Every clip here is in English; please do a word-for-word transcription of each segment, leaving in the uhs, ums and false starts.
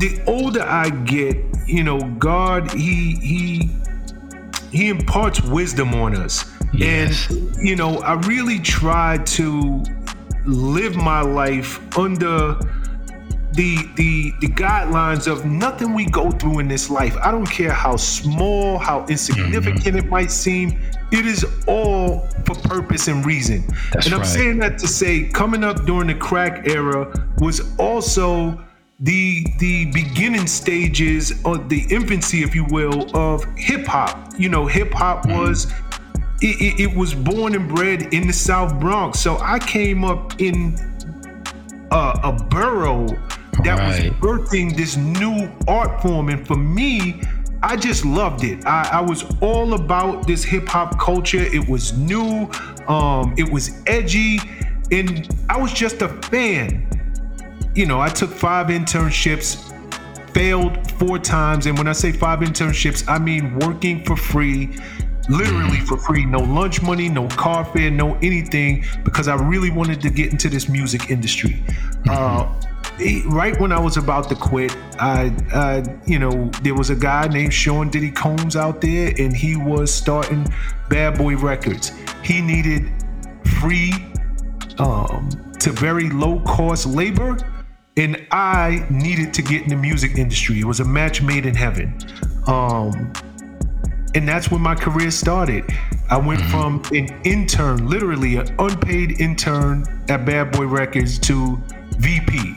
the older I get, you know, God, he he he imparts wisdom on us. Yes. And, you know, I really try to live my life under the the the guidelines of nothing we go through in this life. I don't care how small, how insignificant mm-hmm. it might seem. It is all for purpose and reason. That's and I'm right. saying that to say, coming up during the crack era was also the the beginning stages, or the infancy, if you will, of hip hop. You know, hip hop mm-hmm. was it, it, it was born and bred in the South Bronx. So I came up in a, a borough that right. was birthing this new art form, and for me, I just loved it. I, I was all about this hip hop culture. It was new, um, it was edgy, and I was just a fan. You know, I took five internships, failed four times, and when I say five internships, I mean working for free, literally for free, no lunch money, no car fare, no anything, because I really wanted to get into this music industry. Mm-hmm. Uh, Right when I was about to quit, I, I, you know, there was a guy named Shawn Diddy Combs out there, and he was starting Bad Boy Records. He needed free um, to very low cost labor, and I needed to get in the music industry. It was a match made in heaven. Um, and that's when my career started. I went from an intern, literally an unpaid intern at Bad Boy Records, to V P.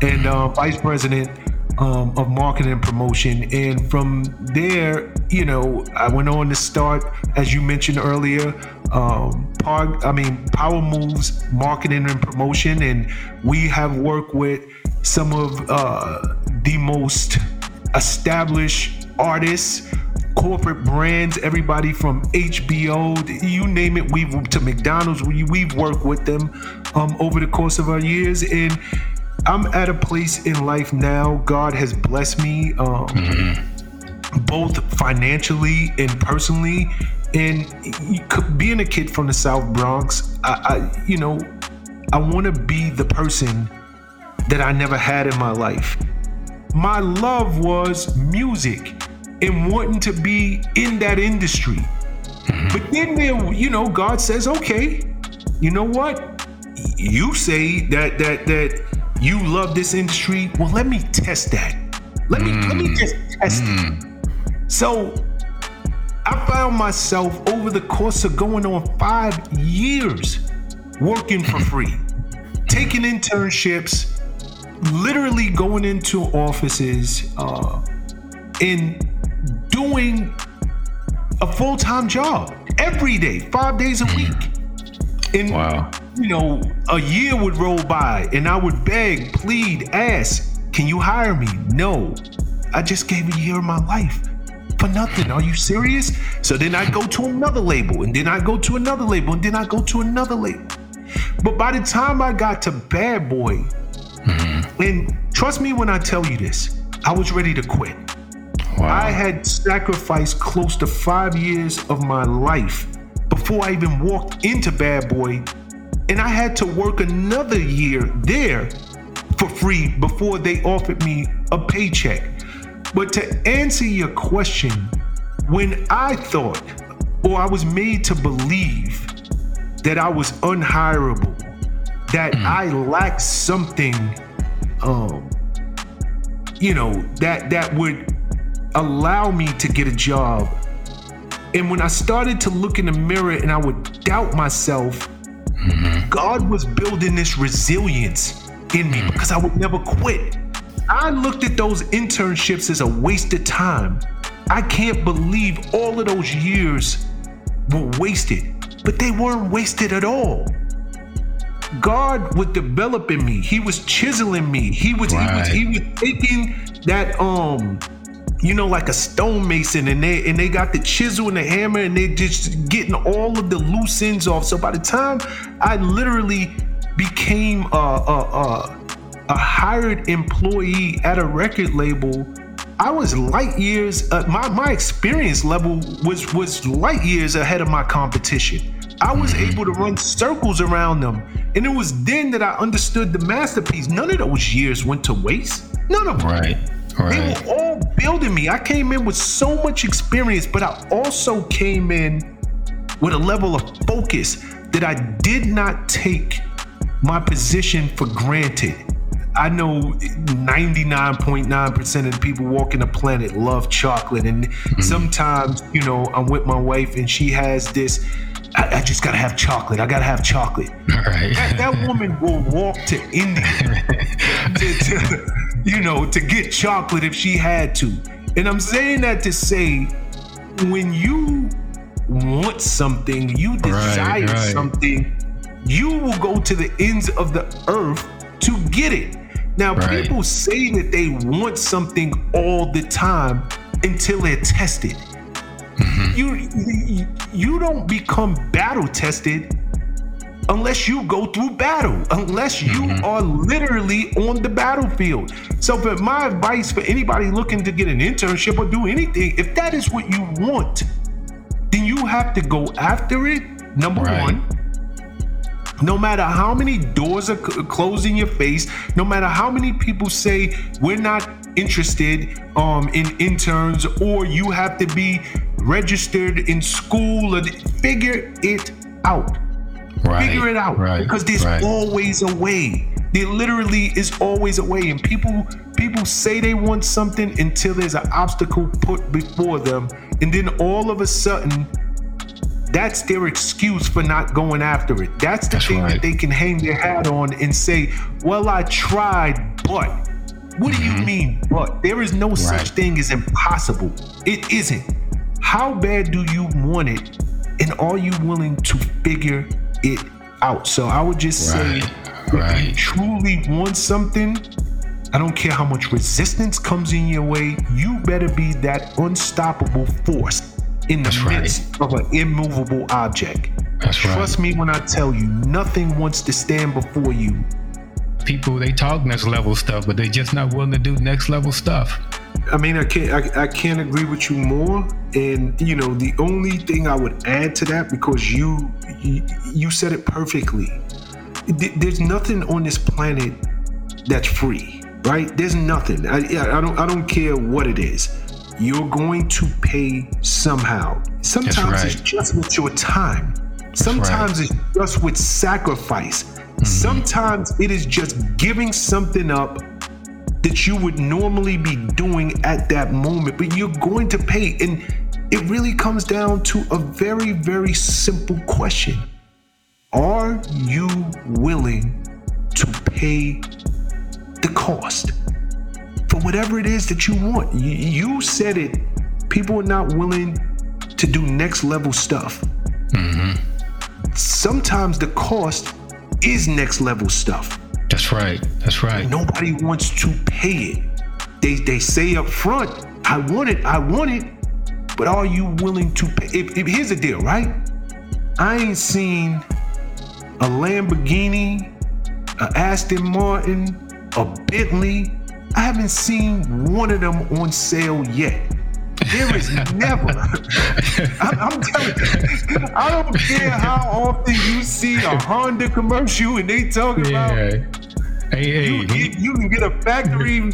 And uh, vice president um, of marketing and promotion. And from there, you know, I went on to start, as you mentioned earlier, um, Par- I mean, Power Moves Marketing and Promotion. And we have worked with some of uh, the most established artists, corporate brands, everybody from H B O, you name it, we've to McDonald's, we, we've worked with them um, over the course of our years. And I'm at a place in life now, God has blessed me um, mm-hmm. both financially and personally. And being a kid from the South Bronx, I, I you know, I want to be the person that I never had in my life. My love was music and wanting to be in that industry. Mm-hmm. But then, there, you know, God says, okay, you know what? You say that, that, that, you love this industry. Well, let me test that. Let me mm. let me just test mm. it. So I found myself over the course of going on five years working for free, taking internships, literally going into offices uh, and doing a full-time job every day, five days a week. And wow. You know, a year would roll by and I would beg, plead, ask, can you hire me? No, I just gave a year of my life for nothing. Are you serious? So then I go to another label, and then I go to another label, and then I go to another label. But by the time I got to Bad Boy, mm-hmm. and trust me when I tell you this, I was ready to quit. Wow. I had sacrificed close to five years of my life before I even walked into Bad Boy. And I had to work another year there for free before they offered me a paycheck. But to answer your question, when I thought, or I was made to believe that I was unhirable, that mm. I lacked something, um, you know, that that would allow me to get a job. And when I started to look in the mirror and I would doubt myself, Mm-hmm. God was building this resilience in me because I would never quit. I looked at those internships as a waste of time. I can't believe all of those years were wasted, but they weren't wasted at all. God was developing me. He was chiseling me. He was, right. he was, he was taking that, um, you know, like a stonemason, and they and they got the chisel and the hammer, and they just getting all of the loose ends off. So by the time I literally became a, a, a, a hired employee at a record label, I was light years, uh, my, my experience level was, was light years ahead of my competition. I was able to run circles around them. And it was then that I understood the masterpiece. None of those years went to waste. None of them. Right. Right. They were all building me. I came in with so much experience, but I also came in with a level of focus that I did not take my position for granted. I know ninety-nine point nine percent of the people walking the planet love chocolate. And mm-hmm. sometimes, you know, I'm with my wife and she has this, I, I just gotta have chocolate. I gotta have chocolate. Right. That, that woman will walk to India, to, to, you know, to get chocolate if she had to. And I'm saying that to say, when you want something, you desire right, right. something, you will go to the ends of the earth to get it. Now, right. people say that they want something all the time until they're tested. Mm-hmm. You you don't become battle tested unless you go through battle, unless you mm-hmm. are literally on the battlefield. So for my advice for anybody looking to get an internship or do anything, if that is what you want, then you have to go after it, number right. one. No matter how many doors are c- closed in your face, no matter how many people say we're not interested um, in interns, or you have to be registered in school, or th- figure it out. Right, figure it out, right, because there's right. always a way. There literally is always a way, and people people say they want something until there's an obstacle put before them, and then all of a sudden, that's their excuse for not going after it. That's the that's thing right. that they can hang their hat on and say, well, I tried, but. What mm-hmm. do you mean, but? There is no right. such thing as impossible. It isn't. How bad do you want it, and are you willing to figure it out? So I would just right. say, if right. you truly want something, I don't care how much resistance comes in your way, you better be that unstoppable force in the That's midst right. of an immovable object. That's Trust right. me when I tell you, nothing wants to stand before you. People, they talk next level stuff, but they just not willing to do next level stuff. I mean, I can't, I, I can't agree with you more. And you know, the only thing I would add to that, because you, you, you said it perfectly. There's nothing on this planet that's free, right? There's nothing. I, I don't, I don't care what it is. You're going to pay somehow. Sometimes right. it's just with your time. Sometimes right. it's just with sacrifice. Mm-hmm. Sometimes it is just giving something up that you would normally be doing at that moment, but you're going to pay. And it really comes down to a very, very simple question. Are you willing to pay the cost? For whatever it is that you want. You, you said it, people are not willing to do next level stuff. Mm-hmm. Sometimes the cost is next level stuff. That's right, that's right. Nobody wants to pay it. They they say up front, I want it, I want it, but are you willing to pay? If, if, here's the deal, right? I ain't seen a Lamborghini, a Aston Martin, a Bentley, I haven't seen one of them on sale yet. There is never. I'm, I'm telling you, I don't care how often you see a Honda commercial and they talk about yeah. hey, you, hey, get, hey. you can get a factory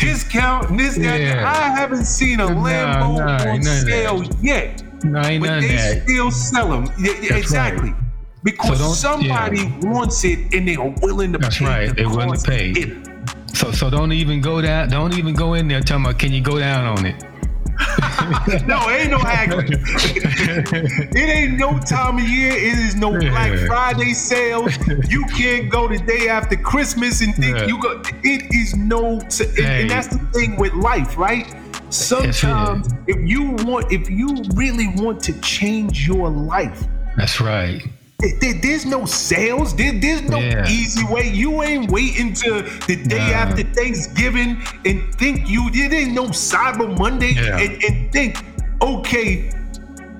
discount and this, that. Yeah. I haven't seen a Lambo no, no, on sale that. yet. No, ain't but they that. still sell them. That's exactly. Right. Because so somebody yeah. wants it and they are willing to That's pay. That's right. They're willing to pay. It. So so don't even go down. Don't even go in there talking about can you go down on it. No, ain't no haggling. It ain't no time of year. It is no Black Friday sales. You can't go the day after Christmas and think yeah. you go. It is no. T- hey. And that's the thing with life, right? Sometimes right. if you want, if you really want to change your life, that's right. There's no sales. There's no yeah. easy way. You ain't waiting to the day nah. after Thanksgiving and think you. There ain't no Cyber Monday yeah. and, and think, okay,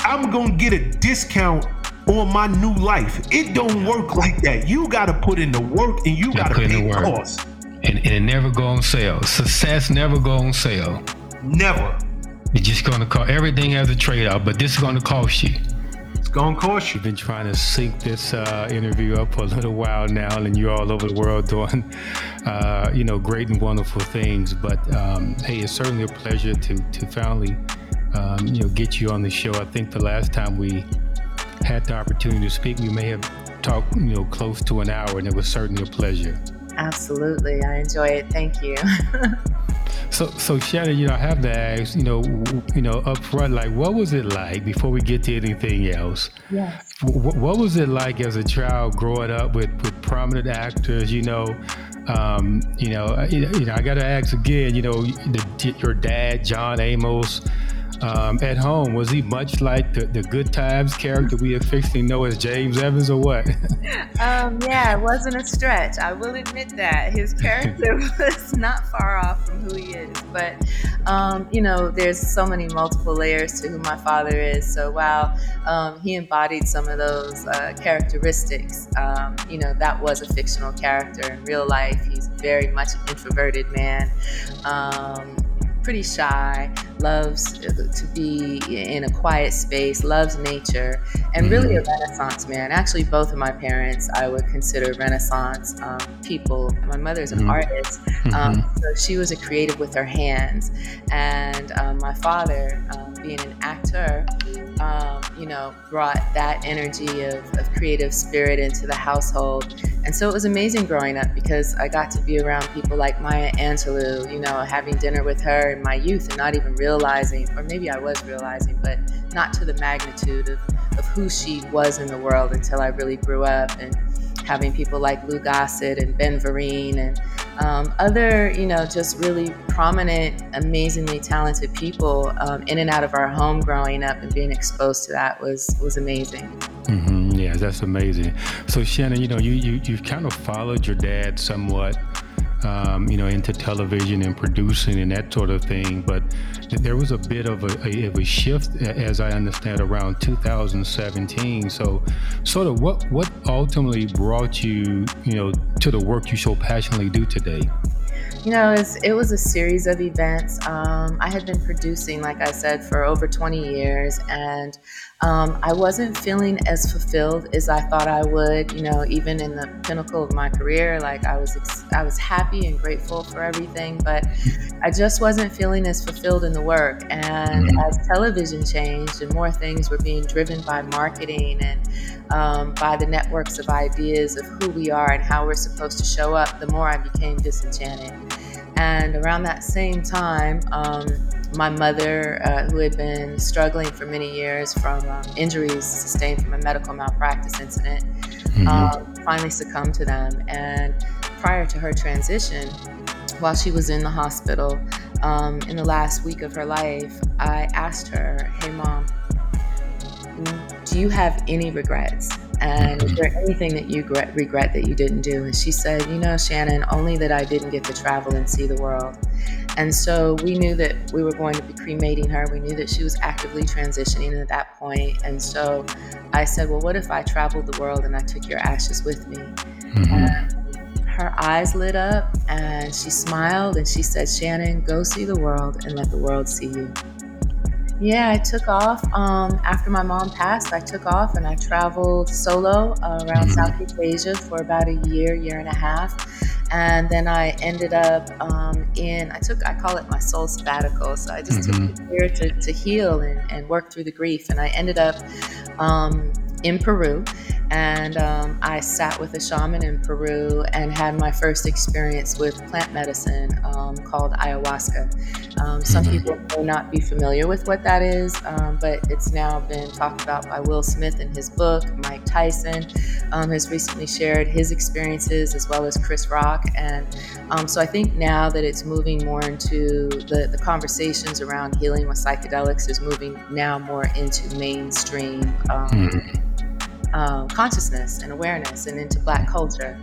I'm gonna get a discount on my new life. It don't work like that. You gotta put in the work and you yeah, gotta pay the cost. And, and it never go on sale. Success never go on sale. Never. It's just gonna cost everything as a trade-off, but this is gonna cost you. gonna cost you. We've been trying to sync this uh, interview up for a little while now, and you're all over the world doing, uh, you know, great and wonderful things. But um, hey, it's certainly a pleasure to to finally, um, you know, get you on the show. I think the last time we had the opportunity to speak, we may have talked, you know, close to an hour, and it was certainly a pleasure. Absolutely, I enjoy it. Thank you. So, so Shannon, you know, I have to ask, you know, you know, up front, like, what was it like before we get to anything else? Yes. W- what was it like as a child growing up with, with prominent actors? You know, um, you know, you know, I got to ask again. You know, the, your dad, John Amos, um, at home, was he much like the, the Good Times character we affectionately know as James Evans, or what? Um, yeah, it wasn't a stretch. I will admit that his character was not far off from who he is. But, um, you know, there's so many multiple layers to who my father is. So while um, he embodied some of those uh, characteristics, um, you know, that was a fictional character. In real life, he's very much an introverted man. Um, pretty shy, loves to be in a quiet space, loves nature, and really a Renaissance man. Actually, both of my parents I would consider Renaissance um, people. My mother's an mm-hmm. artist, um, mm-hmm. so she was a creative with her hands. And um, my father, um, being an actor, um, you know, brought that energy of, of creative spirit into the household. And so it was amazing growing up because I got to be around people like Maya Angelou, you know, having dinner with her in my youth and not even realizing, or maybe I was realizing, but not to the magnitude of, of who she was in the world until I really grew up, and having people like Lou Gossett and Ben Vereen and um, other, you know, just really prominent, amazingly talented people um, in and out of our home growing up, and being exposed to that was, was amazing. Mm-hmm. Yeah, that's amazing. So Shannon, you know, you, you, you've kind of followed your dad somewhat, um, you know, into television and producing and that sort of thing. But there was a bit of a, a, of a shift, as I understand, around two thousand seventeen. So sort of what, what ultimately brought you, you know, to the work you so passionately do today? You know, it's, it was a series of events. Um, I had been producing, like I said, for over twenty years, and um, I wasn't feeling as fulfilled as I thought I would. You know, even in the pinnacle of my career, like I was, ex- I was happy and grateful for everything, but I just wasn't feeling as fulfilled in the work. And as television changed and more things were being driven by marketing and um, by the networks of ideas of who we are and how we're supposed to show up, the more I became disenchanted. And around that same time, um, my mother, uh, who had been struggling for many years from um, injuries sustained from a medical malpractice incident, mm-hmm. um, finally succumbed to them. And prior to her transition, while she was in the hospital, um, in the last week of her life, I asked her, "Hey, Mom, do you have any regrets? And is there anything that you regret that you didn't do?" And she said, "You know, Shannon, only that I didn't get to travel and see the world." And so we knew that we were going to be cremating her. We knew that she was actively transitioning at that point. And so I said, "Well, what if I traveled the world and I took your ashes with me?" Mm-hmm. And her eyes lit up and she smiled and she said, "Shannon, go see the world and let the world see you." Yeah, I took off. Um, after my mom passed, I took off and I traveled solo uh, around Southeast Asia for about a year, year and a half. And then I ended up um, in, I took, I call it my soul sabbatical. So I just mm-hmm. took a year to, to heal and, and work through the grief. And I ended up um, in Peru. And um, I sat with a shaman in Peru and had my first experience with plant medicine um, called ayahuasca. Um, some people may not be familiar with what that is, um, but it's now been talked about by Will Smith in his book. Mike Tyson um, has recently shared his experiences, as well as Chris Rock. And um, so I think now that it's moving more into the, the conversations around healing with psychedelics is moving now more into mainstream um mm-hmm. Um, consciousness and awareness and into Black culture.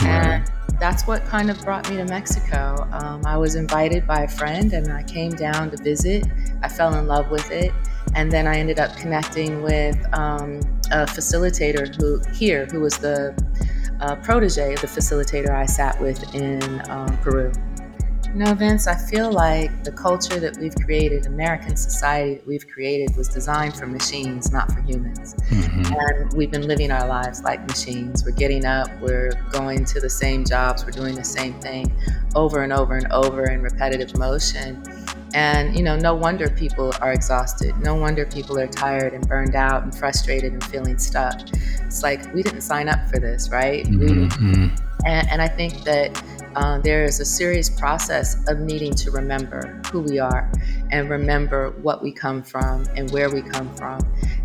And that's what kind of brought me to Mexico. Um, I was invited by a friend and I came down to visit. I fell in love with it. And then I ended up connecting with um, a facilitator who here, who was the uh, protege of the facilitator I sat with in um, Peru. You know, Vince, I feel like the culture that we've created, American society that we've created, was designed for machines, not for humans. Mm-hmm. And we've been living our lives like machines. We're getting up, we're going to the same jobs, we're doing the same thing over and over and over in repetitive motion. And, you know, no wonder people are exhausted. No wonder people are tired and burned out and frustrated and feeling stuck. It's like, we didn't sign up for this, right? Mm-hmm. We, and, and I think that uh, there is a serious process of needing to remember who we are and remember what we come from and where we come from,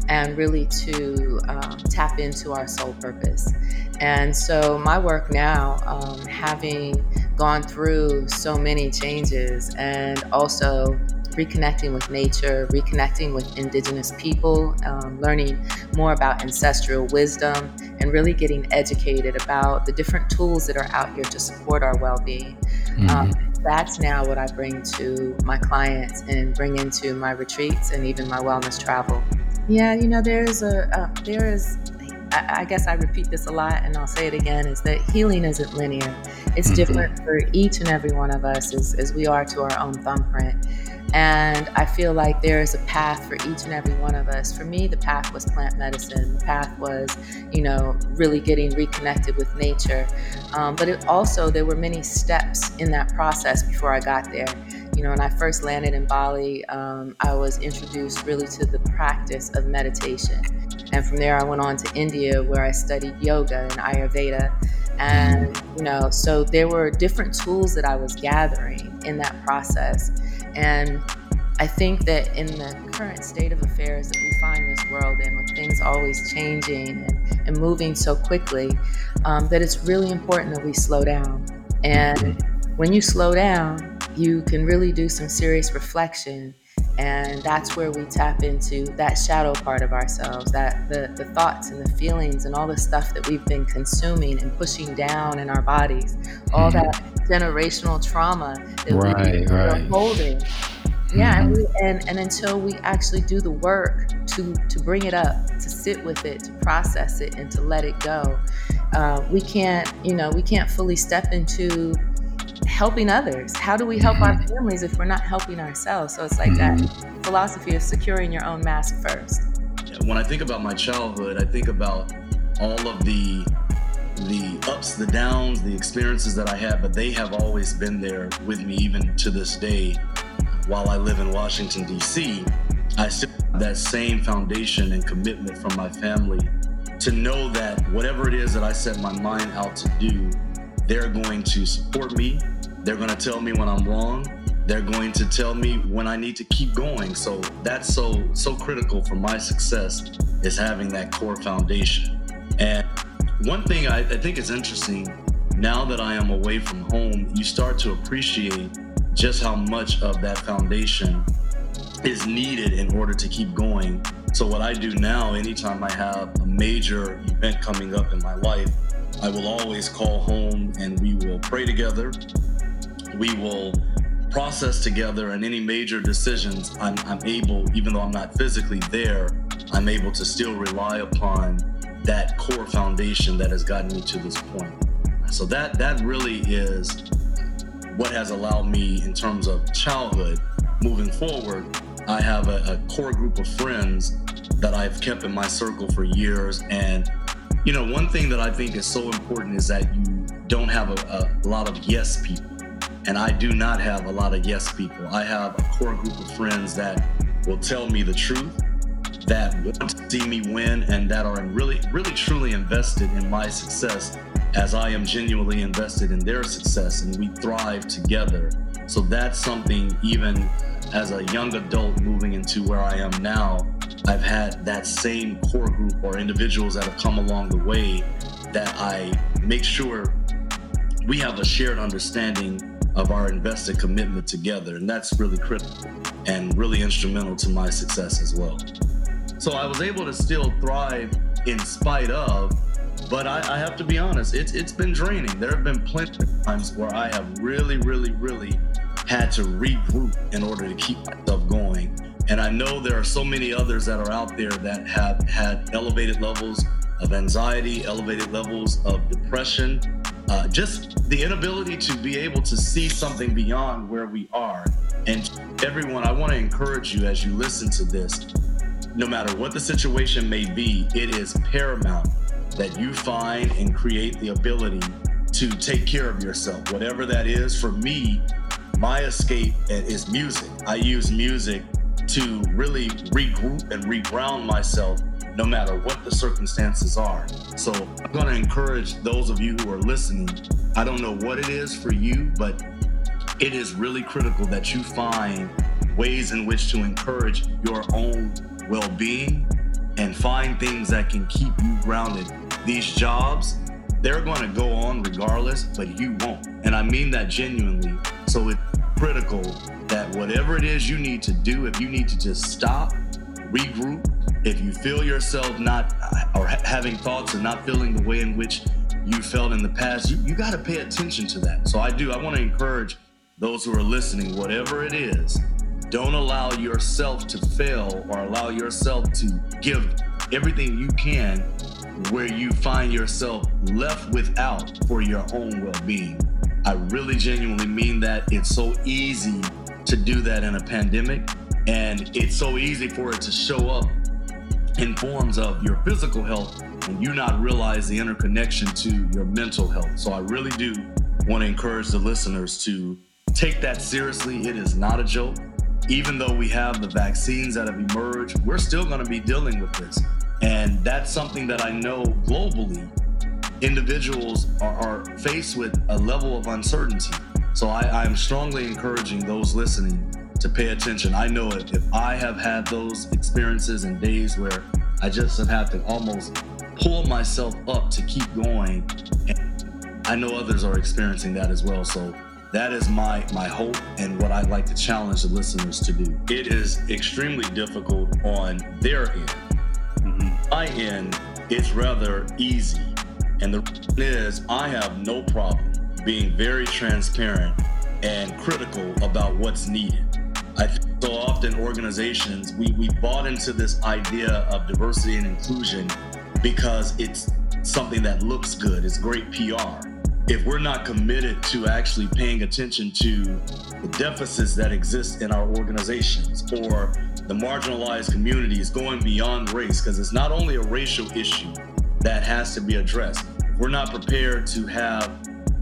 and really to um, tap into our soul purpose. And so my work now, um, having gone through so many changes and also reconnecting with nature, reconnecting with indigenous people, um, learning more about ancestral wisdom, and really getting educated about the different tools that are out here to support our well-being. Mm-hmm. Um, that's now what I bring to my clients and bring into my retreats and even my wellness travel. Yeah, you know, there's a, uh, there is, I guess I repeat this a lot and I'll say it again, is that healing isn't linear. It's different for each and every one of us as, as we are to our own thumbprint. And I feel like there is a path for each and every one of us. For me, the path was plant medicine. The path was, you know, really getting reconnected with nature. Um, but it also, there were many steps in that process before I got there. You know, when I first landed in Bali, um, I was introduced really to the practice of meditation. And from there, I went on to India, where I studied yoga and Ayurveda. And, you know, so there were different tools that I was gathering in that process. And I think that in the current state of affairs that we find this world in, with things always changing and, and moving so quickly, um, that it's really important that we slow down. And when you slow down, you can really do some serious reflection. And that's where we tap into that shadow part of ourselves, that the, the thoughts and the feelings and all the stuff that we've been consuming and pushing down in our bodies, all mm-hmm. that generational trauma that right, we are right. holding. Mm-hmm. Yeah, and, we, and and until we actually do the work to, to bring it up, to sit with it, to process it, and to let it go, uh, we can't, you know, we can't fully step into helping others. How do we help mm-hmm. our families if we're not helping ourselves? So it's like mm-hmm. that philosophy of securing your own mask first. When I think about my childhood, I think about all of the the ups, the downs, the experiences that I had, but they have always been there with me, even to this day. While I live in Washington, D C, I still have that same foundation and commitment from my family to know that whatever it is that I set my mind out to do, they're going to support me. They're going to tell me when I'm wrong. They're going to tell me when I need to keep going. So that's so, so critical for my success, is having that core foundation. And one thing I, I think is interesting, now that I am away from home, you start to appreciate just how much of that foundation is needed in order to keep going. So what I do now, anytime I have a major event coming up in my life, I will always call home and we will pray together. We will process together, and any major decisions I'm, I'm able, even though I'm not physically there, I'm able to still rely upon that core foundation that has gotten me to this point. So that that really is what has allowed me, in terms of childhood, moving forward. I have a, a core group of friends that I've kept in my circle for years. And you know, one thing that I think is so important is that you don't have a, a lot of yes people. And I do not have a lot of yes people. I have a core group of friends that will tell me the truth, that want to see me win, and that are really, really truly invested in my success, as I am genuinely invested in their success, and we thrive together. So that's something, even as a young adult moving into where I am now, I've had that same core group or individuals that have come along the way that I make sure we have a shared understanding of our invested commitment together. And that's really critical and really instrumental to my success as well. So I was able to still thrive in spite of, but I, I have to be honest, it's it's been draining. There have been plenty of times where I have really, really, really had to regroup in order to keep myself going. And I know there are so many others that are out there that have had elevated levels of anxiety, elevated levels of depression, uh, just the inability to be able to see something beyond where we are. And everyone, I want to encourage you as you listen to this, no matter what the situation may be, it is paramount that you find and create the ability to take care of yourself, whatever that is. For me, my escape is music. I use music to really regroup and reground myself no matter what the circumstances are. So I'm going to encourage those of you who are listening, I don't know what it is for you, but it is really critical that you find ways in which to encourage your own well-being and find things that can keep you grounded. These jobs, they're going to go on regardless, but you won't. And I mean that genuinely. So it's critical that whatever it is you need to do, if you need to just stop, regroup, if you feel yourself not or ha- having thoughts or not feeling the way in which you felt in the past, you, you got to pay attention to that. So I do. I want to encourage those who are listening, whatever it is, don't allow yourself to fail or allow yourself to give everything you can where you find yourself left without for your own well-being. I really genuinely mean that. It's so easy to do that in a pandemic, and it's so easy for it to show up in forms of your physical health when you not realize the interconnection to your mental health. So I really do want to encourage the listeners to take that seriously. It is not a joke. Even though we have the vaccines that have emerged, we're still going to be dealing with this. And that's something that I know globally, individuals are, are faced with a level of uncertainty. So I am strongly encouraging those listening to pay attention. I know if, if I have had those experiences and days where I just have had to almost pull myself up to keep going, and I know others are experiencing that as well. So that is my, my hope and what I'd like to challenge the listeners to do. It is extremely difficult on their end. Mm-hmm. My end is rather easy. And the reason is I have no problem being very transparent and critical about what's needed. I think so often organizations, we, we bought into this idea of diversity and inclusion because it's something that looks good. It's great P R. If we're not committed to actually paying attention to the deficits that exist in our organizations or the marginalized communities going beyond race, because it's not only a racial issue that has to be addressed. We're not prepared to have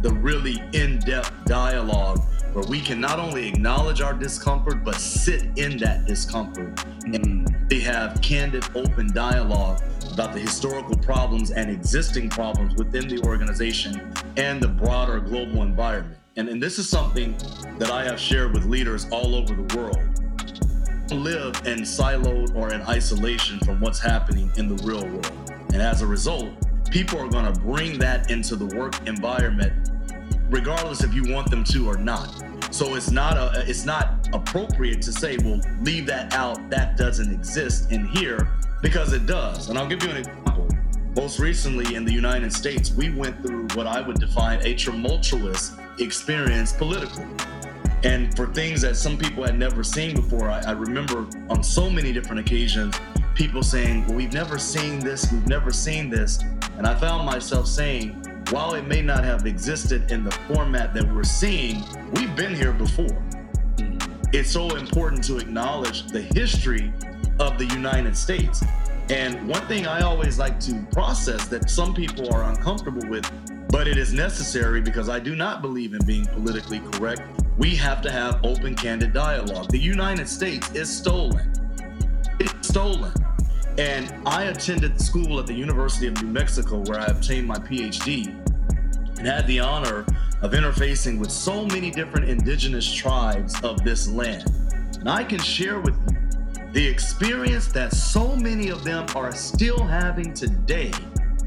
the really in-depth dialogue where we can not only acknowledge our discomfort, but sit in that discomfort. And they have candid, open dialogue about the historical problems and existing problems within the organization and the broader global environment. And, and this is something that I have shared with leaders all over the world. Live in siloed or in isolation from what's happening in the real world. And as a result, people are going to bring that into the work environment, regardless if you want them to or not. So it's not a, it's not appropriate to say, well, leave that out. That doesn't exist in here, because it does. And I'll give you an example. Most recently in the United States, we went through what I would define a tumultuous experience politically. And for things that some people had never seen before, I, I remember on so many different occasions, people saying, well, we've never seen this, we've never seen this. And I found myself saying, while it may not have existed in the format that we're seeing, we've been here before. It's so important to acknowledge the history of the United States. And one thing I always like to process that some people are uncomfortable with, but it is necessary because I do not believe in being politically correct. We have to have open, candid dialogue. The United States is stolen. It's stolen. And I attended school at the University of New Mexico, where I obtained my P H D and had the honor of interfacing with so many different indigenous tribes of this land. And I can share with you the experience that so many of them are still having today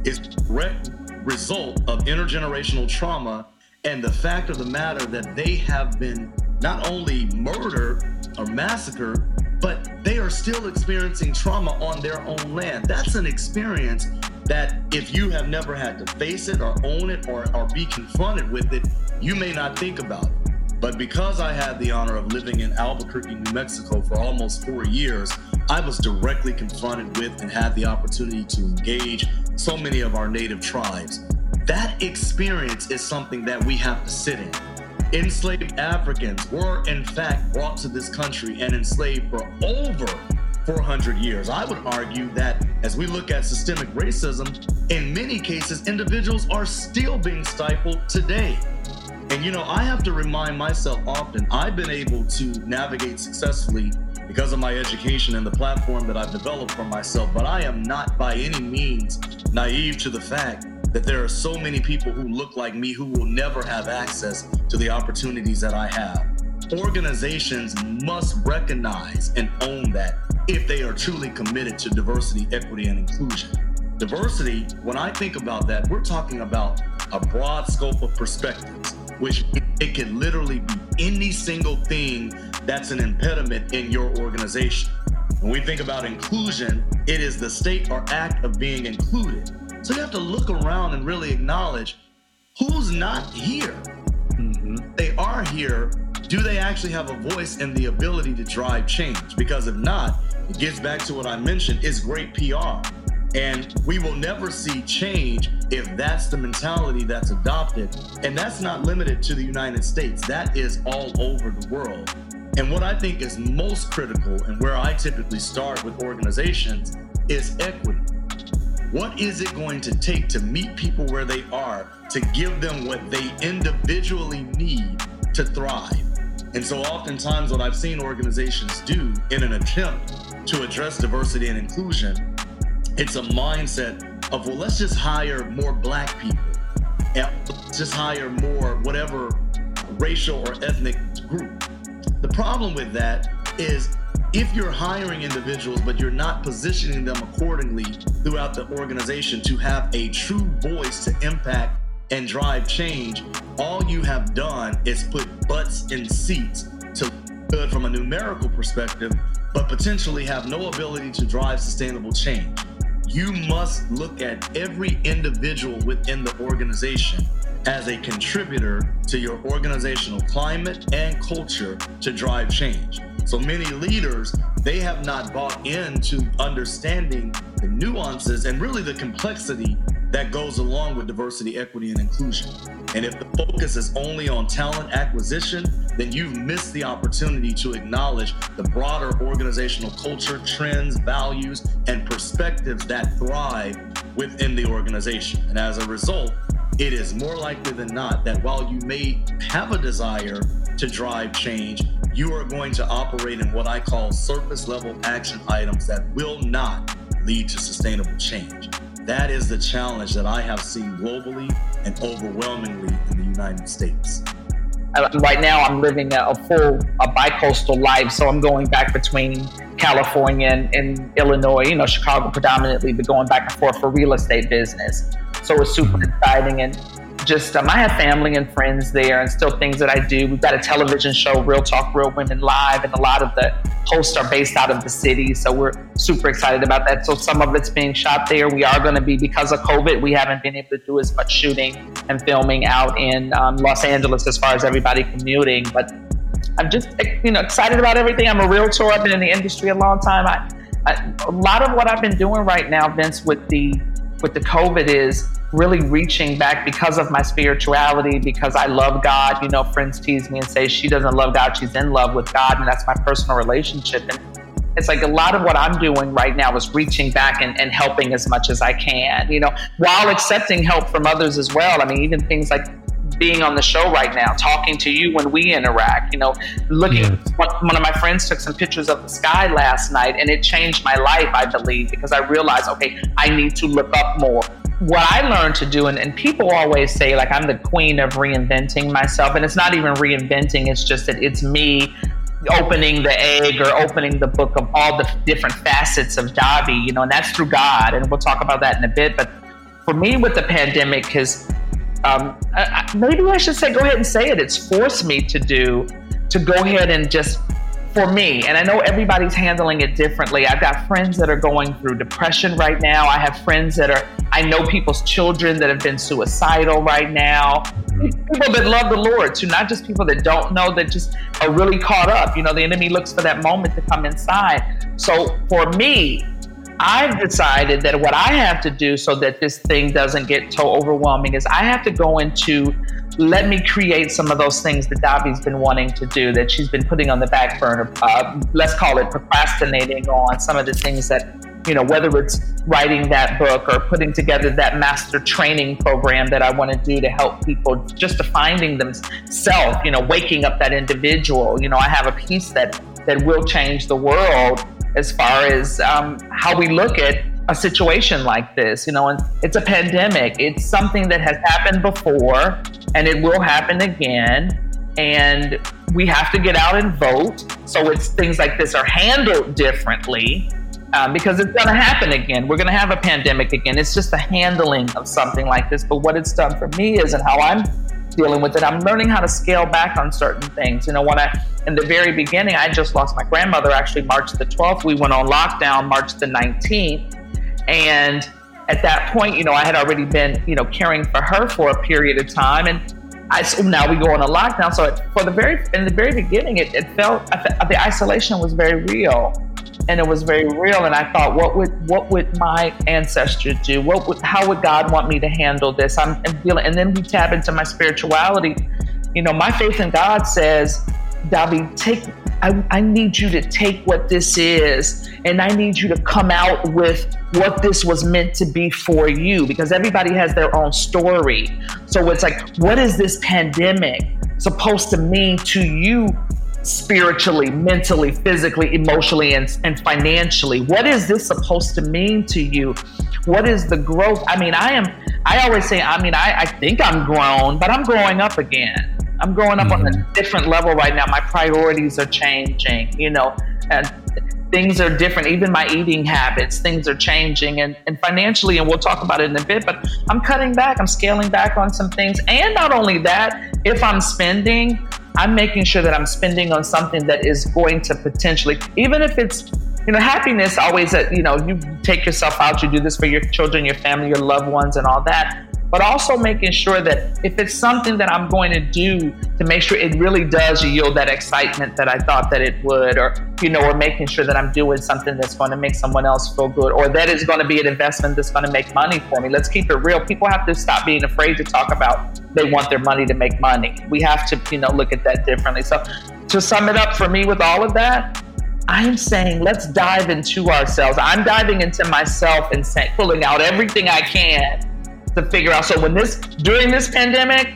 is a direct result of intergenerational trauma and the fact of the matter that they have been not only murdered or massacred, but they are still experiencing trauma on their own land. That's an experience that if you have never had to face it or own it or, or be confronted with it, you may not think about it. But because I had the honor of living in Albuquerque, New Mexico for almost four years, I was directly confronted with and had the opportunity to engage so many of our native tribes. That experience is something that we have to sit in. Enslaved Africans were, in fact, brought to this country and enslaved for over four hundred years. I would argue that as we look at systemic racism, in many cases, individuals are still being stifled today. And, you know, I have to remind myself often, I've been able to navigate successfully because of my education and the platform that I've developed for myself. But I am not by any means naive to the fact that there are so many people who look like me who will never have access to the opportunities that I have. Organizations must recognize and own that if they are truly committed to diversity, equity, and inclusion. Diversity, when I think about that, we're talking about a broad scope of perspectives, which it can literally be any single thing that's an impediment in your organization. When we think about inclusion, it is the state or act of being included. So you have to look around and really acknowledge who's not here. Mm-hmm. They are here. Do they actually have a voice and the ability to drive change? Because if not, it gets back to what I mentioned, it's great P R. And we will never see change if that's the mentality that's adopted. And that's not limited to the United States. That is all over the world. And what I think is most critical and where I typically start with organizations is equity. What is it going to take to meet people where they are, to give them what they individually need to thrive? And so oftentimes what I've seen organizations do in an attempt to address diversity and inclusion, it's a mindset of, well, let's just hire more black people, and let's just hire more whatever racial or ethnic group. The problem with that is if you're hiring individuals, but you're not positioning them accordingly throughout the organization to have a true voice to impact and drive change, all you have done is put butts in seats to good from a numerical perspective, but potentially have no ability to drive sustainable change. You must look at every individual within the organization as a contributor to your organizational climate and culture to drive change. So many leaders, they have not bought into understanding the nuances and really the complexity that goes along with diversity, equity, and inclusion. And if the focus is only on talent acquisition, then you've missed the opportunity to acknowledge the broader organizational culture, trends, values, and perspectives that thrive within the organization. And as a result, it is more likely than not that while you may have a desire to drive change, you are going to operate in what I call surface level action items that will not lead to sustainable change. That is the challenge that I have seen globally and overwhelmingly in the United States. Right now, I'm living a full a bicoastal life, so I'm going back between California and, and Illinois, you know, Chicago predominantly, but going back and forth for real estate business. So it's super exciting, and just um, I have family and friends there, and still things that I do. We've got a television show, Real Talk Real Women Live, and a lot of the hosts are based out of the city, so we're super excited about that. So some of it's being shot there. We are going to be, because of COVID, we haven't been able to do as much shooting and filming out in um, Los Angeles as far as everybody commuting, but I'm just, you know, excited about everything. I'm a realtor. I've been in the industry a long time. I, I, a lot of what I've been doing right now, Vince, with the with the COVID is really reaching back because of my spirituality, because I love God. You know, friends tease me and say, she doesn't love God, she's in love with God. And that's my personal relationship. And it's like a lot of what I'm doing right now is reaching back and, and helping as much as I can, you know, while accepting help from others as well. I mean, even things like being on the show right now, talking to you when we interact, you know, looking, yes. one, one of my friends took some pictures of the sky last night, and it changed my life, I believe, because I realized, okay, I need to look up more. What I learned to do, and, and people always say, like, I'm the queen of reinventing myself, and it's not even reinventing, it's just that it's me opening the egg or opening the book of all the different facets of Davi, you know, and that's through God, and we'll talk about that in a bit. But for me, with the pandemic, because Um, I, maybe I should say, go ahead and say it. It's forced me to do, to go ahead and just, for me, and I know everybody's handling it differently. I've got friends that are going through depression right now. I have friends that are, I know people's children that have been suicidal right now. People that love the Lord too, not just people that don't know, that just are really caught up. You know, the enemy looks for that moment to come inside. So for me, I've decided that what I have to do so that this thing doesn't get so overwhelming is I have to go into, let me create some of those things that Davi's been wanting to do, that she's been putting on the back burner, uh, let's call it procrastinating on some of the things that, you know, whether it's writing that book or putting together that master training program that I want to do to help people just to finding themselves, you know, waking up that individual. You know, I have a piece that, that will change the world as far as um, how we look at a situation like this, you know, and it's a pandemic. It's something that has happened before and it will happen again. And we have to get out and vote. So it's things like this are handled differently um, because it's going to happen again. We're going to have a pandemic again. It's just the handling of something like this. But what it's done for me is and how I'm dealing with it, I'm learning how to scale back on certain things. You know, when I, in the very beginning, I just lost my grandmother, actually March the twelfth. We went on lockdown March the nineteenth. And at that point, you know, I had already been, you know, caring for her for a period of time. And I, so now we go on a lockdown. So it, for the very, in the very beginning, it, it felt, I felt, the isolation was very real. And it was very real. And I thought, what would what would my ancestors do? What would, how would God want me to handle this? I'm, I'm feeling, and then we tap into my spirituality. You know, my faith in God says, Davi, take, I, I need you to take what this is, and I need you to come out with what this was meant to be for you, because everybody has their own story. So it's like, what is this pandemic supposed to mean to you? Spiritually, mentally, physically, emotionally, and, and financially. What is this supposed to mean to you? What is the growth? I mean, I am, I always say, I mean, I, I think I'm grown, but I'm growing up again. I'm growing up mm-hmm. on a different level right now. My priorities are changing, you know, and things are different. Even my eating habits, things are changing and, and financially, and we'll talk about it in a bit, but I'm cutting back, I'm scaling back on some things. And not only that, if I'm spending, I'm making sure that I'm spending on something that is going to potentially, even if it's, you know, happiness always, you know, you take yourself out, you do this for your children, your family, your loved ones and all that, but also making sure that if it's something that I'm going to do to make sure it really does yield that excitement that I thought that it would, or, you know, or making sure that I'm doing something that's going to make someone else feel good, or that is going to be an investment that's going to make money for me. Let's keep it real. People have to stop being afraid to talk about they want their money to make money. We have to, you know, look at that differently. So to sum it up for me with all of that, I'm saying, let's dive into ourselves. I'm diving into myself and saying, pulling out everything I can to figure out. So when this, during this pandemic,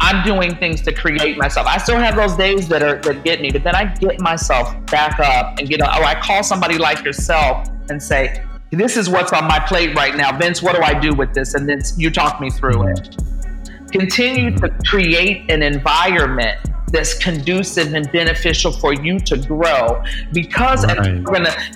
I'm doing things to create myself. I still have those days that are, that get me, but then I get myself back up and get, or I call somebody like yourself and say, this is what's on my plate right now. Vince, what do I do with this? And then you talk me through it. Continue to create an environment that's conducive and beneficial for you to grow, because right. an,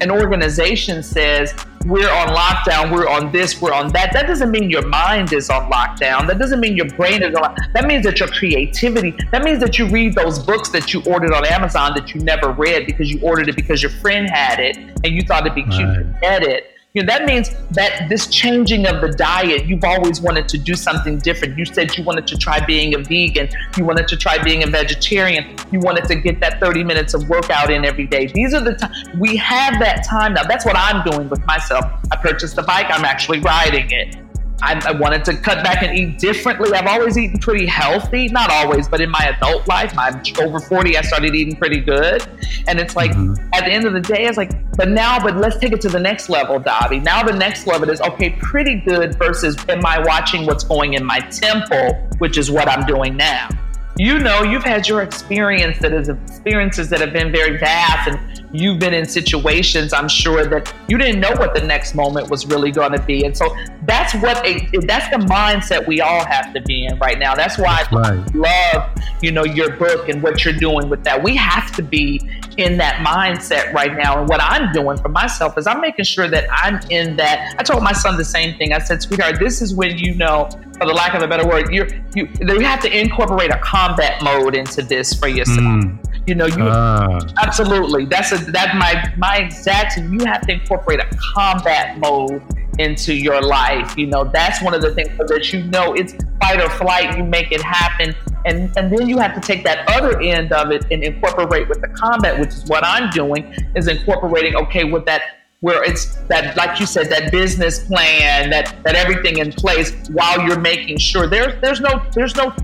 an organization says we're on lockdown, we're on this, we're on that. That doesn't mean your mind is on lockdown. That doesn't mean your brain is on. That means that your creativity, that means that you read those books that you ordered on Amazon that you never read because you ordered it because your friend had it and you thought it'd be cute right. to get it. You know, that means that this changing of the diet, you've always wanted to do something different. You said you wanted to try being a vegan. You wanted to try being a vegetarian. You wanted to get that thirty minutes of workout in every day. These are the times we have that time now. That's what I'm doing with myself. I purchased a bike. I'm actually riding it. I, I wanted to cut back and eat differently. I've always eaten pretty healthy, not always, but in my adult life, I'm over forty, I started eating pretty good. And it's like, mm-hmm. at the end of the day, it's like, but now, but let's take it to the next level, Davi. Now the next level is, okay, pretty good versus am I watching what's going in my temple, which is what I'm doing now. You know, you've had your experience that is experiences that have been very vast, and you've been in situations, I'm sure, that you didn't know what the next moment was really going to be. And so that's what a, that's the mindset we all have to be in right now. That's why that's right. I love, you know, your book and what you're doing with that. We have to be in that mindset right now. And what I'm doing for myself is I'm making sure that I'm in that. I told my son the same thing. I said, sweetheart, this is when, you know, for the lack of a better word, you're, you you have to incorporate a combat mode into this for yourself. Mm. You know, you uh. absolutely. That's a, that my my exact. You have to incorporate a combat mode into your life. You know, that's one of the things that, you know, it's fight or flight. You make it happen, and and then you have to take that other end of it and incorporate with the combat, which is what I'm doing. Is incorporating okay with that where it's that, like you said, that business plan, that, that everything in place while you're making sure there's, there's no, there's no,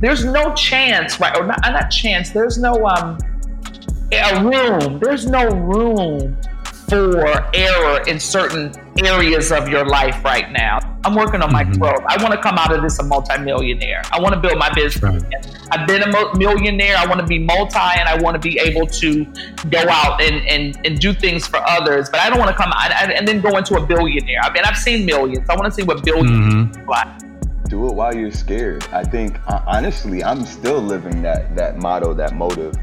there's no chance, right? Or not, not chance. There's no, um, a room. There's no room for error in certain areas of your life right now. I'm working on my mm-hmm. growth. I want to come out of this a multimillionaire. I want to build my business. Right. I've been a millionaire. I want to be multi, and I want to be able to go out and, and, and do things for others. But I don't want to come out and then go into a billionaire. I mean, I've seen millions. I want to see what billions mm-hmm. like. Do it while you're scared. I think, honestly, I'm still living that, that motto, that motive.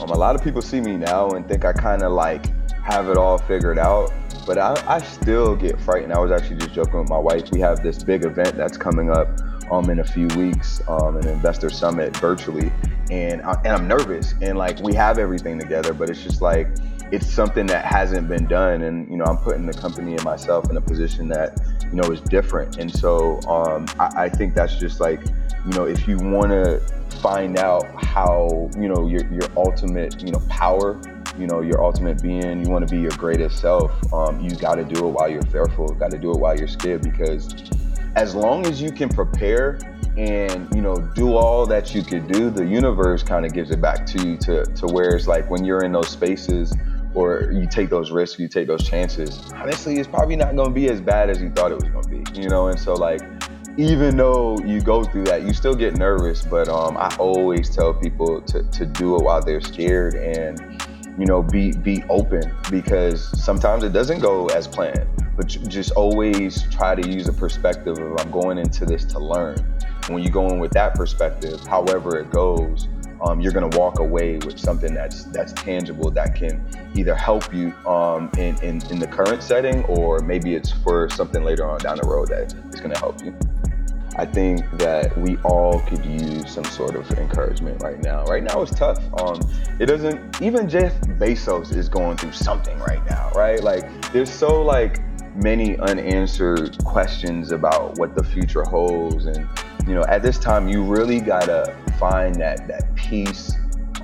Um, a lot of people see me now and think I kind of like have it all figured out, but I, I still get frightened. I was actually just joking with my wife. We have this big event that's coming up um, in a few weeks, um, an investor summit virtually, and, I, and I'm nervous. And like we have everything together, but it's just like, it's something that hasn't been done. And, you know, I'm putting the company and myself in a position that, you know, is different. And so um, I, I think that's just like, you know, if you want to find out how, you know, your, your ultimate, you know, power, you know, your ultimate being, you want to be your greatest self, um, you got to do it while you're fearful, got to do it while you're scared, because as long as you can prepare and, you know, do all that you could do, the universe kind of gives it back to you to, to where it's like when you're in those spaces or you take those risks, you take those chances, honestly, it's probably not going to be as bad as you thought it was going to be, you know? And so like, even though you go through that, you still get nervous, but um, I always tell people to, to do it while they're scared and, you know, be be open, because sometimes it doesn't go as planned, but just always try to use a perspective of I'm going into this to learn. And when you go in with that perspective, however it goes, um, you're gonna walk away with something that's that's tangible that can either help you um, in, in, in the current setting, or maybe it's for something later on down the road that is gonna help you. I think that we all could use some sort of encouragement right now. Right now it's tough. Um, it doesn't, even Jeff Bezos is going through something right now, right? Like there's so like many unanswered questions about what the future holds. And, you know, at this time you really gotta find that, that peace.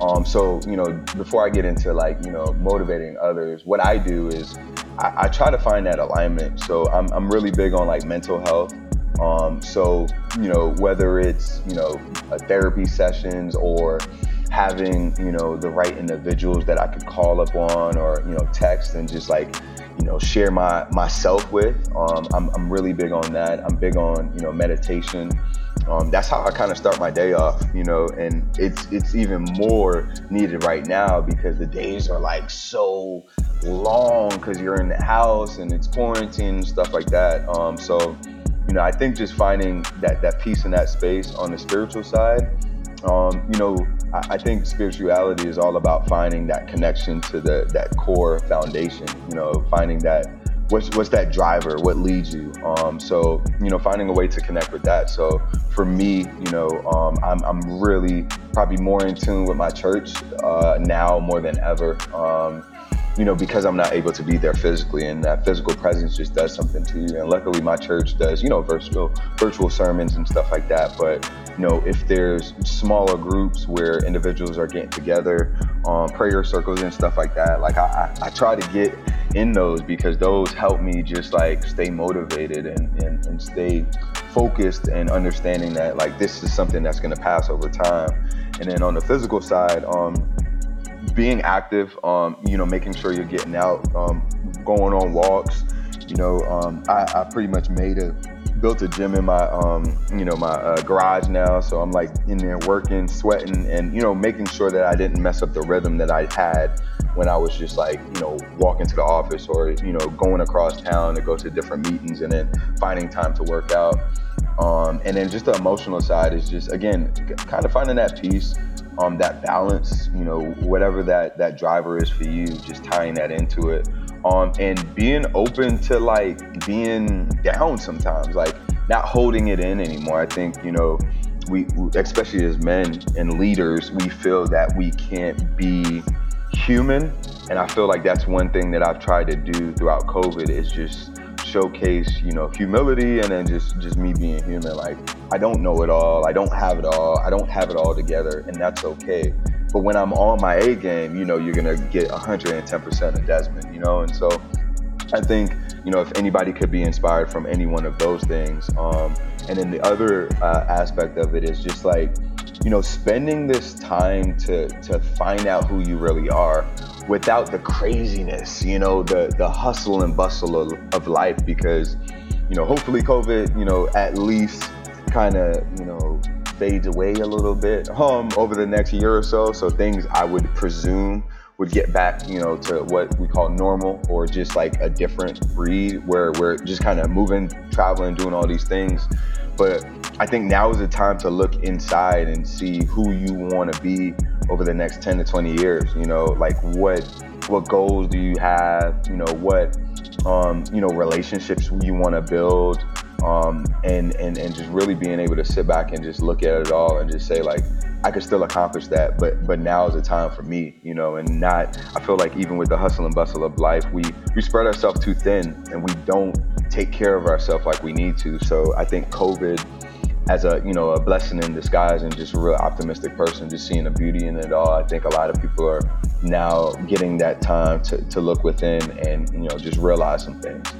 Um, so, you know, before I get into like, you know, motivating others, what I do is I, I try to find that alignment. So I'm, I'm really big on like mental health. Um, so, you know, whether it's, you know, a therapy sessions or having, you know, the right individuals that I could call up on or, you know, text and just like, you know, share my myself with, um, I'm, I'm really big on that. I'm big on, you know, meditation. Um, that's how I kind of start my day off, you know, and it's, it's even more needed right now because the days are like so long because you're in the house and it's quarantine and stuff like that. Um, so. You know, I think just finding that, that peace in that space on the spiritual side, um, you know, I, I think spirituality is all about finding that connection to the that core foundation, you know, finding that what's what's that driver, what leads you. Um, so, you know, finding a way to connect with that. So for me, you know, um, I'm, I'm really probably more in tune with my church uh, now more than ever. Um, you know, because I'm not able to be there physically, and that physical presence just does something to you. And luckily my church does, you know, virtual virtual sermons and stuff like that. But, you know, if there's smaller groups where individuals are getting together on um, prayer circles and stuff like that, like I, I, I try to get in those because those help me just like stay motivated and, and, and stay focused and understanding that like this is something that's going to pass over time. And then on the physical side, um, being active, um, you know, making sure you're getting out, um, going on walks, you know, um, I, I pretty much made a, built a gym in my, um, you know, my uh, garage now. So I'm like in there working, sweating and, you know, making sure that I didn't mess up the rhythm that I had when I was just like, you know, walking to the office or, you know, going across town to go to different meetings and then finding time to work out. Um, and then just the emotional side is just, again, kind of finding that peace, um, that balance, you know, whatever that, that driver is for you, just tying that into it. Um, and being open to like being down sometimes, like not holding it in anymore. I think, you know, we, especially as men and leaders, we feel that we can't be human. And I feel like that's one thing that I've tried to do throughout COVID is just showcase, you know, humility and then just, just me being human. Like, I don't know it all. I don't have it all. I don't have it all together. And that's okay. But when I'm on my A game, you know, you're going to get one hundred ten percent of Desmond, you know? And so I think, you know, if anybody could be inspired from any one of those things. Um, and then the other uh, aspect of it is just like, you know, spending this time to to find out who you really are without the craziness, you know, the, the hustle and bustle of, of life, because, you know, hopefully COVID, you know, at least kind of, you know, fades away a little bit um, over the next year or so. So things I would presume would get back, you know, to what we call normal, or just like a different breed where we're just kind of moving, traveling, doing all these things. But I think now is the time to look inside and see who you want to be over the next ten to twenty years, you know, like what what goals do you have, you know, what, um, you know, relationships you want to build, um, and, and, and just really being able to sit back and just look at it all and just say like, I could still accomplish that, but but now is the time for me, you know, and not, I feel like even with the hustle and bustle of life, we, we spread ourselves too thin and we don't take care of ourselves like we need to. So I think COVID as a, you know, a blessing in disguise, and just a real optimistic person, just seeing the beauty in it all. I think a lot of people are now getting that time to, to look within and, you know, just realize some things.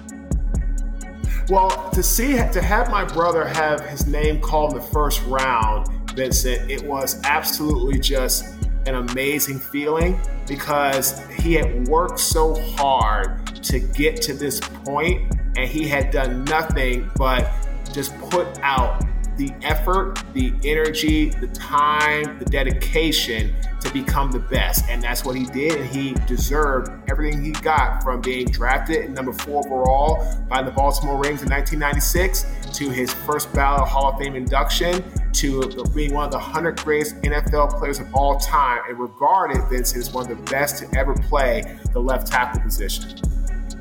Well, to see, to have my brother have his name called in the first round, Vincent, it was absolutely just an amazing feeling, because he had worked so hard to get to this point, and he had done nothing but just put out the effort, the energy, the time, the dedication to become the best. And that's what he did. And he deserved everything he got, from being drafted at number four overall by the Baltimore Ravens in nineteen ninety-six, to his first ballot Hall of Fame induction, to being one of the one hundred greatest N F L players of all time, and regarded, Vincent, as one of the best to ever play the left tackle position.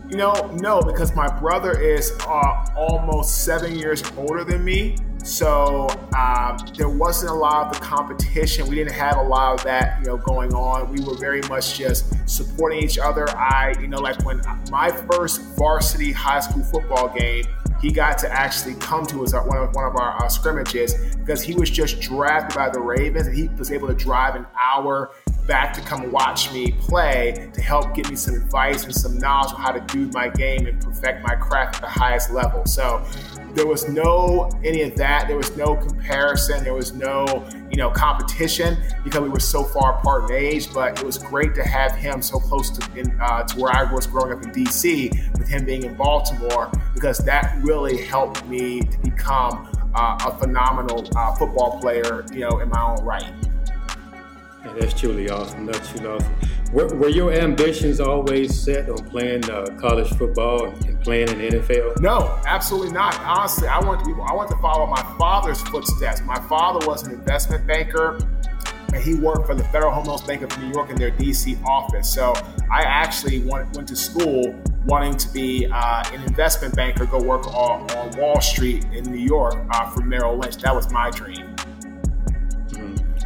You know, no, because my brother is uh, almost seven years older than me. So um, there wasn't a lot of the competition. We didn't have a lot of that, you know, going on. We were very much just supporting each other. I, you know, like when my first varsity high school football game, he got to actually come to us at one of, one of our uh, scrimmages, because he was just drafted by the Ravens, and he was able to drive an hour back to come watch me play, to help give me some advice and some knowledge on how to do my game and perfect my craft at the highest level. So there was no any of that. There was no comparison. There was no, you know, competition, because we were so far apart in age. But it was great to have him so close to in, uh, to where I was growing up in D C, with him being in Baltimore, because that really helped me to become uh, a phenomenal uh, football player, you know, in my own right. Yeah, that's truly awesome. That's truly awesome. Were, were your ambitions always set on playing uh, college football and playing in the N F L? No, absolutely not. Honestly, I wanted to be, I wanted to follow my father's footsteps. My father was an investment banker, and he worked for the Federal Home Loan Bank of New York in their D C office. So I actually went, went to school wanting to be uh, an investment banker, go work on, on Wall Street in New York uh, for Merrill Lynch. That was my dream.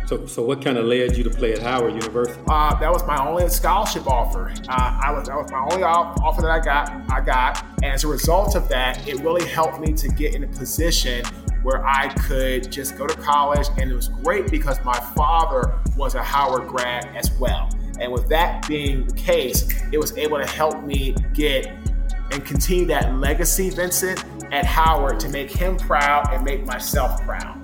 So, so what kind of led you to play at Howard University? Uh, that was my only scholarship offer. Uh, I was that was my only offer that I got. I got, and as a result of that, it really helped me to get in a position where I could just go to college, and it was great because my father was a Howard grad as well. And with that being the case, it was able to help me get and continue that legacy, Vincent, at Howard, to make him proud and make myself proud.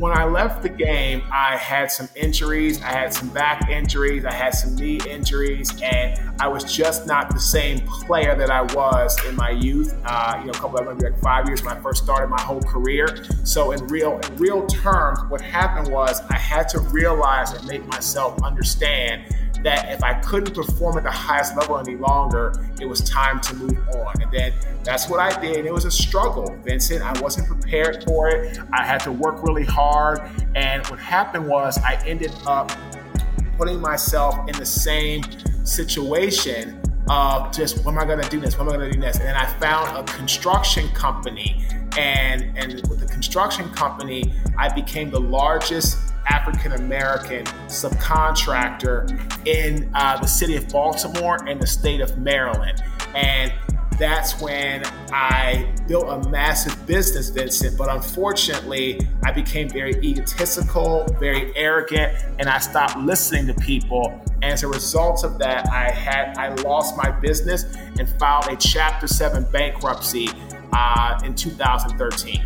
When I left the game, I had some injuries. I had some back injuries. I had some knee injuries, and I was just not the same player that I was in my youth. Uh, you know, a couple of maybe like five years when I first started my whole career. So in real, in real terms, what happened was I had to realize and make myself understand that if I couldn't perform at the highest level any longer, it was time to move on. And then that's what I did. It was a struggle, Vincent. I wasn't prepared for it. I had to work really hard. And what happened was I ended up putting myself in the same situation of just, what am I gonna do next? What am I gonna do next? And then I found a construction company. And, and with the construction company, I became the largest African-American subcontractor in uh, the city of Baltimore and the state of Maryland. And that's when I built a massive business, Vincent. But unfortunately, I became very egotistical, very arrogant, and I stopped listening to people. And as a result of that, I had I lost my business and filed a Chapter seven bankruptcy uh, in two thousand thirteen.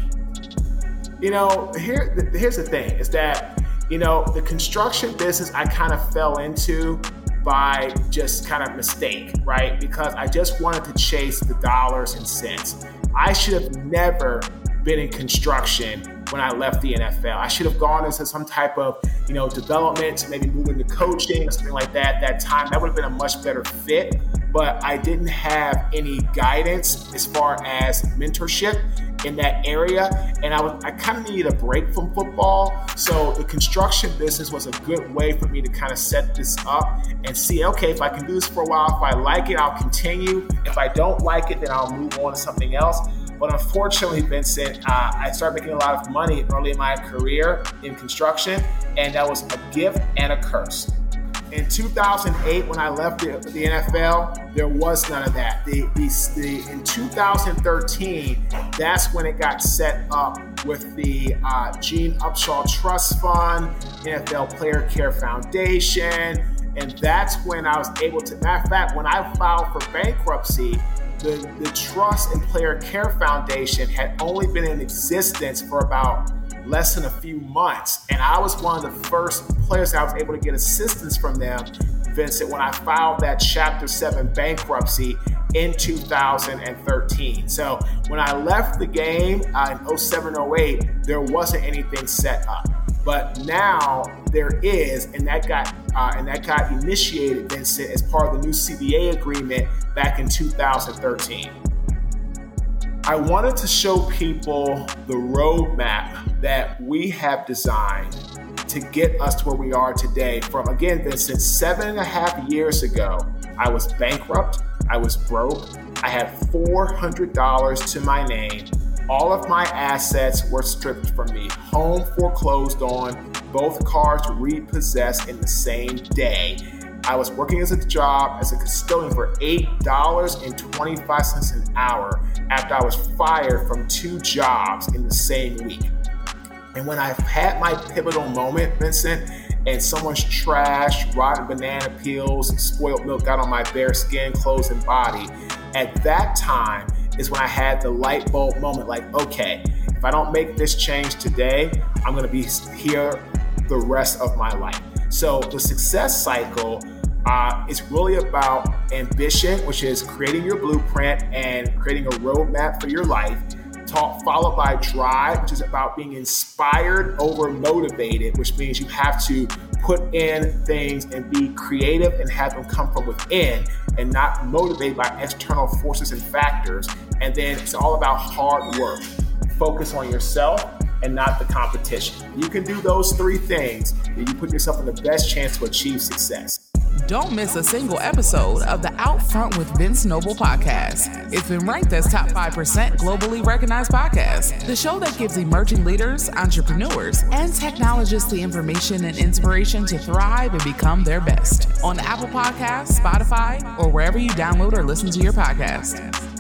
You know, here here's the thing is that, you know, the construction business I kind of fell into by just kind of mistake, right? Because I just wanted to chase the dollars and cents. I should have never been in construction when I left the N F L. I should have gone into some type of, you know, development, maybe move into coaching or something like that at that time. That would have been a much better fit, but I didn't have any guidance as far as mentorship in that area, and I was I kind of needed a break from football. So the construction business was a good way for me to kind of set this up and see, okay, if I can do this for a while, if I like it, I'll continue. If I don't like it, then I'll move on to something else. But unfortunately, Vincent, uh, I started making a lot of money early in my career in construction, and that was a gift and a curse. In two thousand eight, when I left the, the N F L, there was none of that. The, the, the, in two thousand thirteen, that's when it got set up with the uh, Gene Upshaw Trust Fund, N F L Player Care Foundation, and that's when I was able to, matter of fact, when I filed for bankruptcy, the, the Trust and Player Care Foundation had only been in existence for about less than a few months. And I was one of the first players that I was able to get assistance from them, Vincent, when I filed that Chapter seven bankruptcy in two thousand thirteen. So when I left the game uh, in oh seven, oh eight, there wasn't anything set up. But now there is, and that got uh, and that got initiated, Vincent, as part of the new C B A agreement back in two thousand thirteen. I wanted to show people the roadmap that we have designed to get us to where we are today. From, again, Vincent, seven and a half years ago, I was bankrupt, I was broke, I had four hundred dollars to my name. All of my assets were stripped from me, home foreclosed on, both cars repossessed in the same day. I was working as a job as a custodian for eight dollars and twenty-five cents an hour after I was fired from two jobs in the same week. And when I've had my pivotal moment, Vincent, and someone's trash, rotten banana peels, and spoiled milk got on my bare skin, clothes, and body, at that time is when I had the light bulb moment, like, okay, if I don't make this change today, I'm gonna be here the rest of my life. So the success cycle uh, is really about ambition, which is creating your blueprint and creating a roadmap for your life, taught, followed by drive, which is about being inspired over motivated, which means you have to put in things and be creative and have them come from within and not motivated by external forces and factors. And then it's all about hard work. Focus on yourself and not the competition. You can do those three things, and you put yourself in the best chance to achieve success. Don't miss a single episode of the Out Front with Vince Noble podcast. It's been ranked as top five percent globally recognized podcast, the show that gives emerging leaders, entrepreneurs, and technologists the information and inspiration to thrive and become their best. On Apple Podcasts, Spotify, or wherever you download or listen to your podcast.